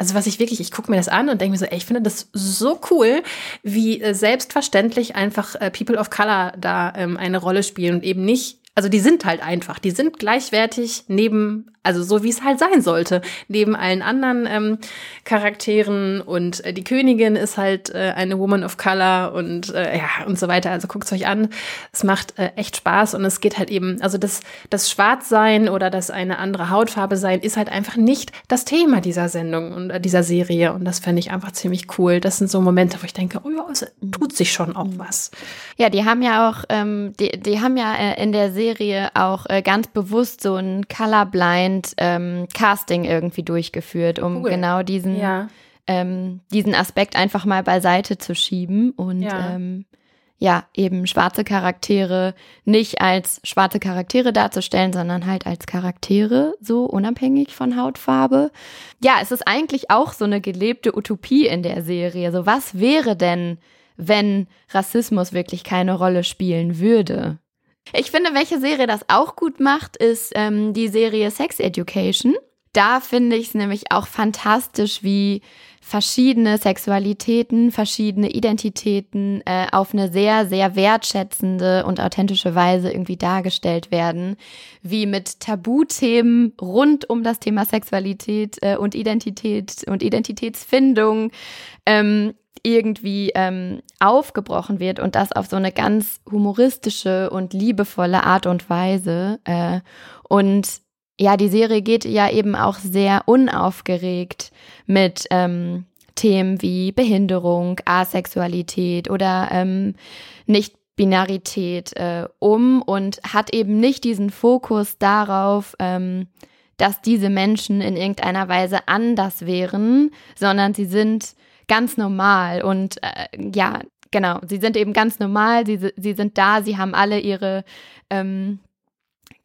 Also was ich gucke mir das an und denke mir so, ey, ich finde das so cool, wie selbstverständlich einfach People of Color da eine Rolle spielen und eben nicht, also die sind halt einfach, die sind gleichwertig neben, also so wie es halt sein sollte, neben allen anderen Charakteren und die Königin ist halt eine Woman of Color und ja und so weiter, also guckt's euch an, es macht echt Spaß und es geht halt eben, also das Schwarzsein oder das eine andere Hautfarbe sein ist halt einfach nicht das Thema dieser Sendung und dieser Serie und das fände ich einfach ziemlich cool, das sind so Momente, wo ich denke, oh ja, es tut sich schon auch was. Ja, die haben ja auch, die haben ja in der Serie auch ganz bewusst so ein colorblind Casting irgendwie durchgeführt, um cool. Genau diesen, ja. Diesen Aspekt einfach mal beiseite zu schieben und ja. Eben schwarze Charaktere nicht als schwarze Charaktere darzustellen, sondern halt als Charaktere, so unabhängig von Hautfarbe. Ja, es ist eigentlich auch so eine gelebte Utopie in der Serie. So, was wäre denn, wenn Rassismus wirklich keine Rolle spielen würde? Ich finde, welche Serie das auch gut macht, ist die Serie Sex Education. Da finde ich es nämlich auch fantastisch, wie verschiedene Sexualitäten, verschiedene Identitäten auf eine sehr, sehr wertschätzende und authentische Weise irgendwie dargestellt werden, wie mit Tabuthemen rund um das Thema Sexualität und Identität und Identitätsfindung irgendwie aufgebrochen wird und das auf so eine ganz humoristische und liebevolle Art und Weise. Und ja, die Serie geht ja eben auch sehr unaufgeregt mit Themen wie Behinderung, Asexualität oder Nichtbinarität um und hat eben nicht diesen Fokus darauf, dass diese Menschen in irgendeiner Weise anders wären, sondern sie sind ganz normal und sie sind eben ganz normal, sie sind da, sie haben alle ihre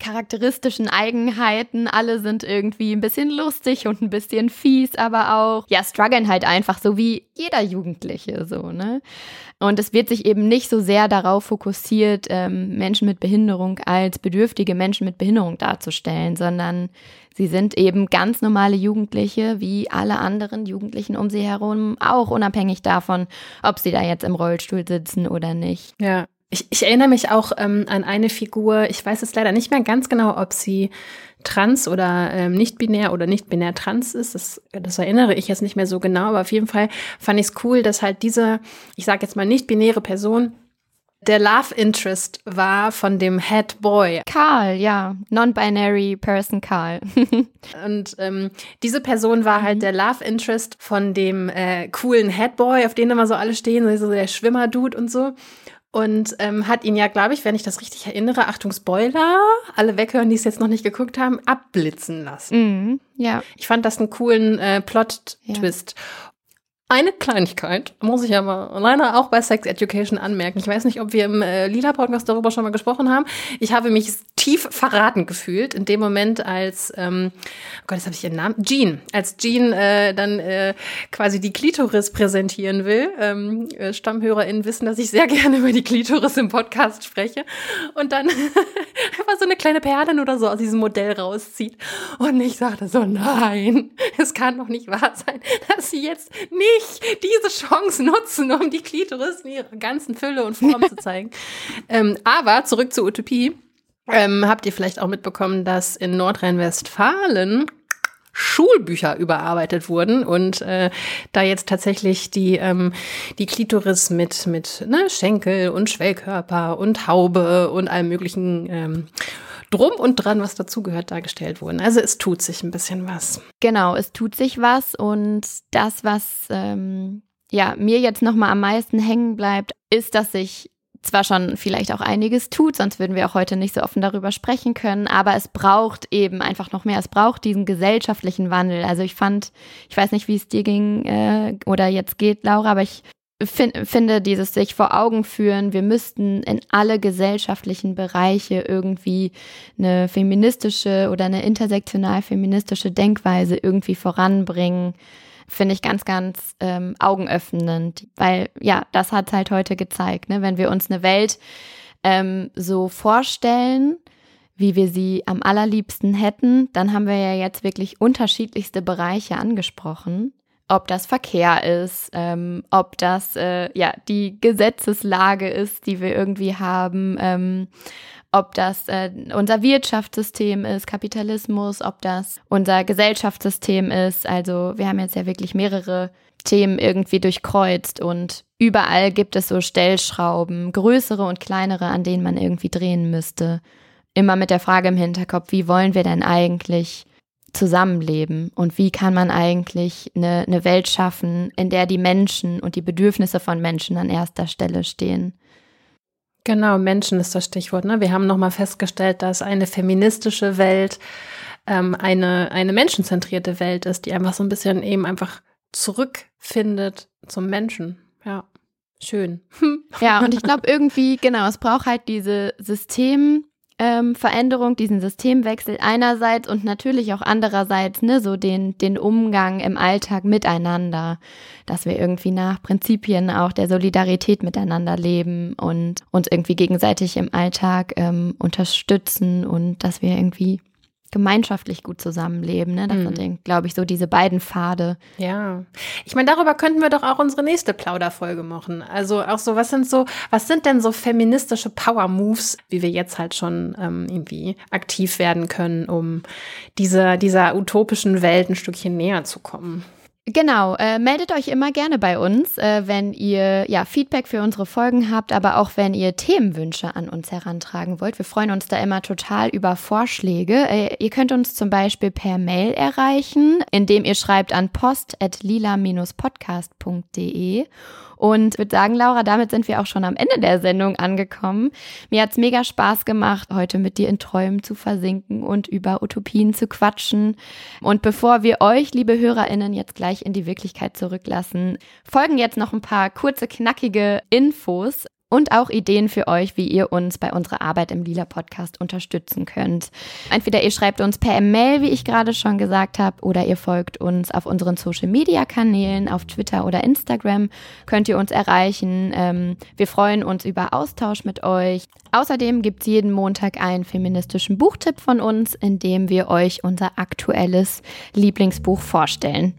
charakteristischen Eigenheiten, alle sind irgendwie ein bisschen lustig und ein bisschen fies, aber auch, ja, strugglen halt einfach, so wie jeder Jugendliche, so, ne? Und es wird sich eben nicht so sehr darauf fokussiert, Menschen mit Behinderung als bedürftige Menschen mit Behinderung darzustellen, sondern sie sind eben ganz normale Jugendliche, wie alle anderen Jugendlichen um sie herum, auch unabhängig davon, ob sie da jetzt im Rollstuhl sitzen oder nicht. Ja. Ich erinnere mich auch an eine Figur, ich weiß jetzt leider nicht mehr ganz genau, ob sie trans oder nicht-binär oder nicht-binär trans ist, das erinnere ich jetzt nicht mehr so genau, aber auf jeden Fall fand ich es cool, dass halt diese, ich sage jetzt mal nicht-binäre Person, der Love Interest war von dem Head Boy. Karl, ja. Non-binary Person Karl. Und diese Person war halt der Love Interest von dem coolen Head Boy, auf den immer so alle stehen, so der Schwimmer-Dude und so. Und hat ihn ja, glaube ich, wenn ich das richtig erinnere, Achtung Spoiler, alle weghören, die es jetzt noch nicht geguckt haben, abblitzen lassen. Ja. Ich fand das einen coolen Plot-Twist. Ja. eine Kleinigkeit muss ich aber leider auch bei Sex Education anmerken. Ich weiß nicht, ob wir im Lila Podcast darüber schon mal gesprochen haben. Ich habe mich tief verraten gefühlt in dem Moment, als oh Gott, jetzt habe ich ihren Namen, Jean. Als Jean dann quasi die Klitoris präsentieren will. StammhörerInnen wissen, dass ich sehr gerne über die Klitoris im Podcast spreche. Und dann einfach so eine kleine Perle oder so aus diesem Modell rauszieht. Und ich sagte so, nein, es kann doch nicht wahr sein, dass sie jetzt nicht diese Chance nutzen, um die Klitoris in ihrer ganzen Fülle und Form zu zeigen. Aber zurück zur Utopie. Habt ihr vielleicht auch mitbekommen, dass in Nordrhein-Westfalen Schulbücher überarbeitet wurden und da jetzt tatsächlich die Klitoris mit ne, Schenkel und Schwellkörper und Haube und allem möglichen drum und dran, was dazugehört, dargestellt wurden. Also es tut sich ein bisschen was. Genau, es tut sich was und das, was mir jetzt nochmal am meisten hängen bleibt, ist, dass sich zwar schon vielleicht auch einiges tut, sonst würden wir auch heute nicht so offen darüber sprechen können, aber es braucht eben einfach noch mehr. Es braucht diesen gesellschaftlichen Wandel. Also ich weiß nicht, wie es dir ging oder jetzt geht, Laura, aber ich finde dieses sich vor Augen führen, wir müssten in alle gesellschaftlichen Bereiche irgendwie eine feministische oder eine intersektional feministische Denkweise irgendwie voranbringen, finde ich ganz, ganz augenöffnend, weil ja, das hat es halt heute gezeigt, ne? Wenn wir uns eine Welt so vorstellen, wie wir sie am allerliebsten hätten, dann haben wir ja jetzt wirklich unterschiedlichste Bereiche angesprochen. Ob das Verkehr ist, ob das die Gesetzeslage ist, die wir irgendwie haben, ob das unser Wirtschaftssystem ist, Kapitalismus, ob das unser Gesellschaftssystem ist. Also wir haben jetzt ja wirklich mehrere Themen irgendwie durchkreuzt und überall gibt es so Stellschrauben, größere und kleinere, an denen man irgendwie drehen müsste. Immer mit der Frage im Hinterkopf, wie wollen wir denn eigentlich zusammenleben und wie kann man eigentlich eine Welt schaffen, in der die Menschen und die Bedürfnisse von Menschen an erster Stelle stehen. Genau, Menschen ist das Stichwort, ne? Wir haben nochmal festgestellt, dass eine feministische Welt eine menschenzentrierte Welt ist, die einfach so ein bisschen eben einfach zurückfindet zum Menschen. Ja, schön. Ja, und ich glaube irgendwie, genau, es braucht halt diese Veränderung, diesen Systemwechsel einerseits und natürlich auch andererseits, ne, so den Umgang im Alltag miteinander, dass wir irgendwie nach Prinzipien auch der Solidarität miteinander leben und uns irgendwie gegenseitig im Alltag unterstützen und dass wir irgendwie gemeinschaftlich gut zusammenleben, ne? Das sind, glaube ich, so diese beiden Pfade. Ja, ich meine, darüber könnten wir doch auch unsere nächste Plauderfolge machen. Also auch so, was sind denn so feministische Power-Moves, wie wir jetzt halt schon irgendwie aktiv werden können, um dieser utopischen Welt ein Stückchen näher zu kommen? Genau, meldet euch immer gerne bei uns, wenn ihr Feedback für unsere Folgen habt, aber auch wenn ihr Themenwünsche an uns herantragen wollt. Wir freuen uns da immer total über Vorschläge. Ihr könnt uns zum Beispiel per Mail erreichen, indem ihr schreibt an post@lila-podcast.de. Und ich würde sagen, Laura, damit sind wir auch schon am Ende der Sendung angekommen. Mir hat's mega Spaß gemacht, heute mit dir in Träumen zu versinken und über Utopien zu quatschen. Und bevor wir euch, liebe HörerInnen, jetzt gleich in die Wirklichkeit zurücklassen, folgen jetzt noch ein paar kurze, knackige Infos und auch Ideen für euch, wie ihr uns bei unserer Arbeit im Lila Podcast unterstützen könnt. Entweder ihr schreibt uns per Mail, wie ich gerade schon gesagt habe, oder ihr folgt uns auf unseren Social-Media-Kanälen, auf Twitter oder Instagram könnt ihr uns erreichen. Wir freuen uns über Austausch mit euch. Außerdem gibt es jeden Montag einen feministischen Buchtipp von uns, in dem wir euch unser aktuelles Lieblingsbuch vorstellen.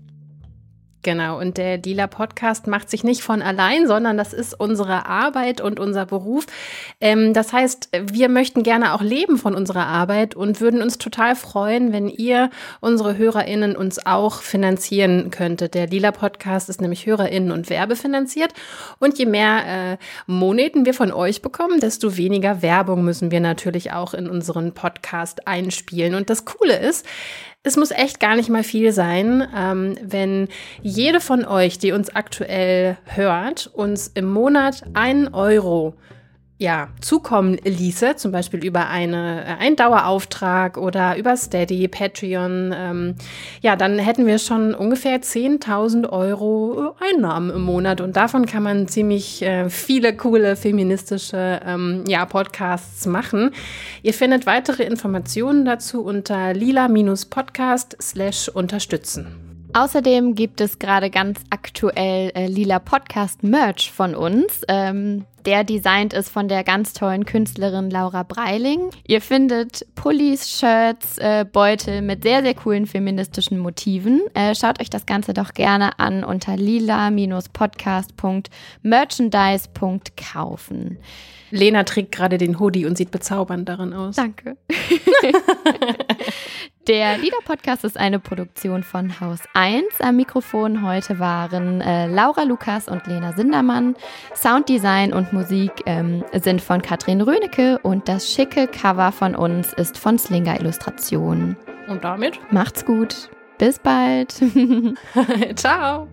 Genau, und der Lila Podcast macht sich nicht von allein, sondern das ist unsere Arbeit und unser Beruf. Das heißt, wir möchten gerne auch leben von unserer Arbeit und würden uns total freuen, wenn ihr, unsere HörerInnen, uns auch finanzieren könntet. Der Lila Podcast ist nämlich HörerInnen und werbefinanziert. Und je mehr Moneten wir von euch bekommen, desto weniger Werbung müssen wir natürlich auch in unseren Podcast einspielen. Und das Coole ist, es muss echt gar nicht mal viel sein, wenn jede von euch, die uns aktuell hört, uns im Monat 1 Euro ja, zukommen ließe, zum Beispiel über einen Dauerauftrag oder über Steady, Patreon, dann hätten wir schon ungefähr 10.000 Euro Einnahmen im Monat. Und davon kann man ziemlich viele coole feministische Podcasts machen. Ihr findet weitere Informationen dazu unter lila-podcast/unterstützen. Außerdem gibt es gerade ganz aktuell Lila Podcast Merch von uns. Der designt ist von der ganz tollen Künstlerin Laura Breiling. Ihr findet Pullis, Shirts, Beutel mit sehr, sehr coolen feministischen Motiven. Schaut euch das Ganze doch gerne an unter lila-podcast.merchandise.kaufen. Lena trägt gerade den Hoodie und sieht bezaubernd darin aus. Danke. Der Lieder-Podcast ist eine Produktion von Haus 1. Am Mikrofon heute waren Laura Lukas und Lena Sindermann. Sounddesign und Musik sind von Katrin Rönecke und das schicke Cover von uns ist von Slinger Illustrationen. Und damit macht's gut. Bis bald. Ciao.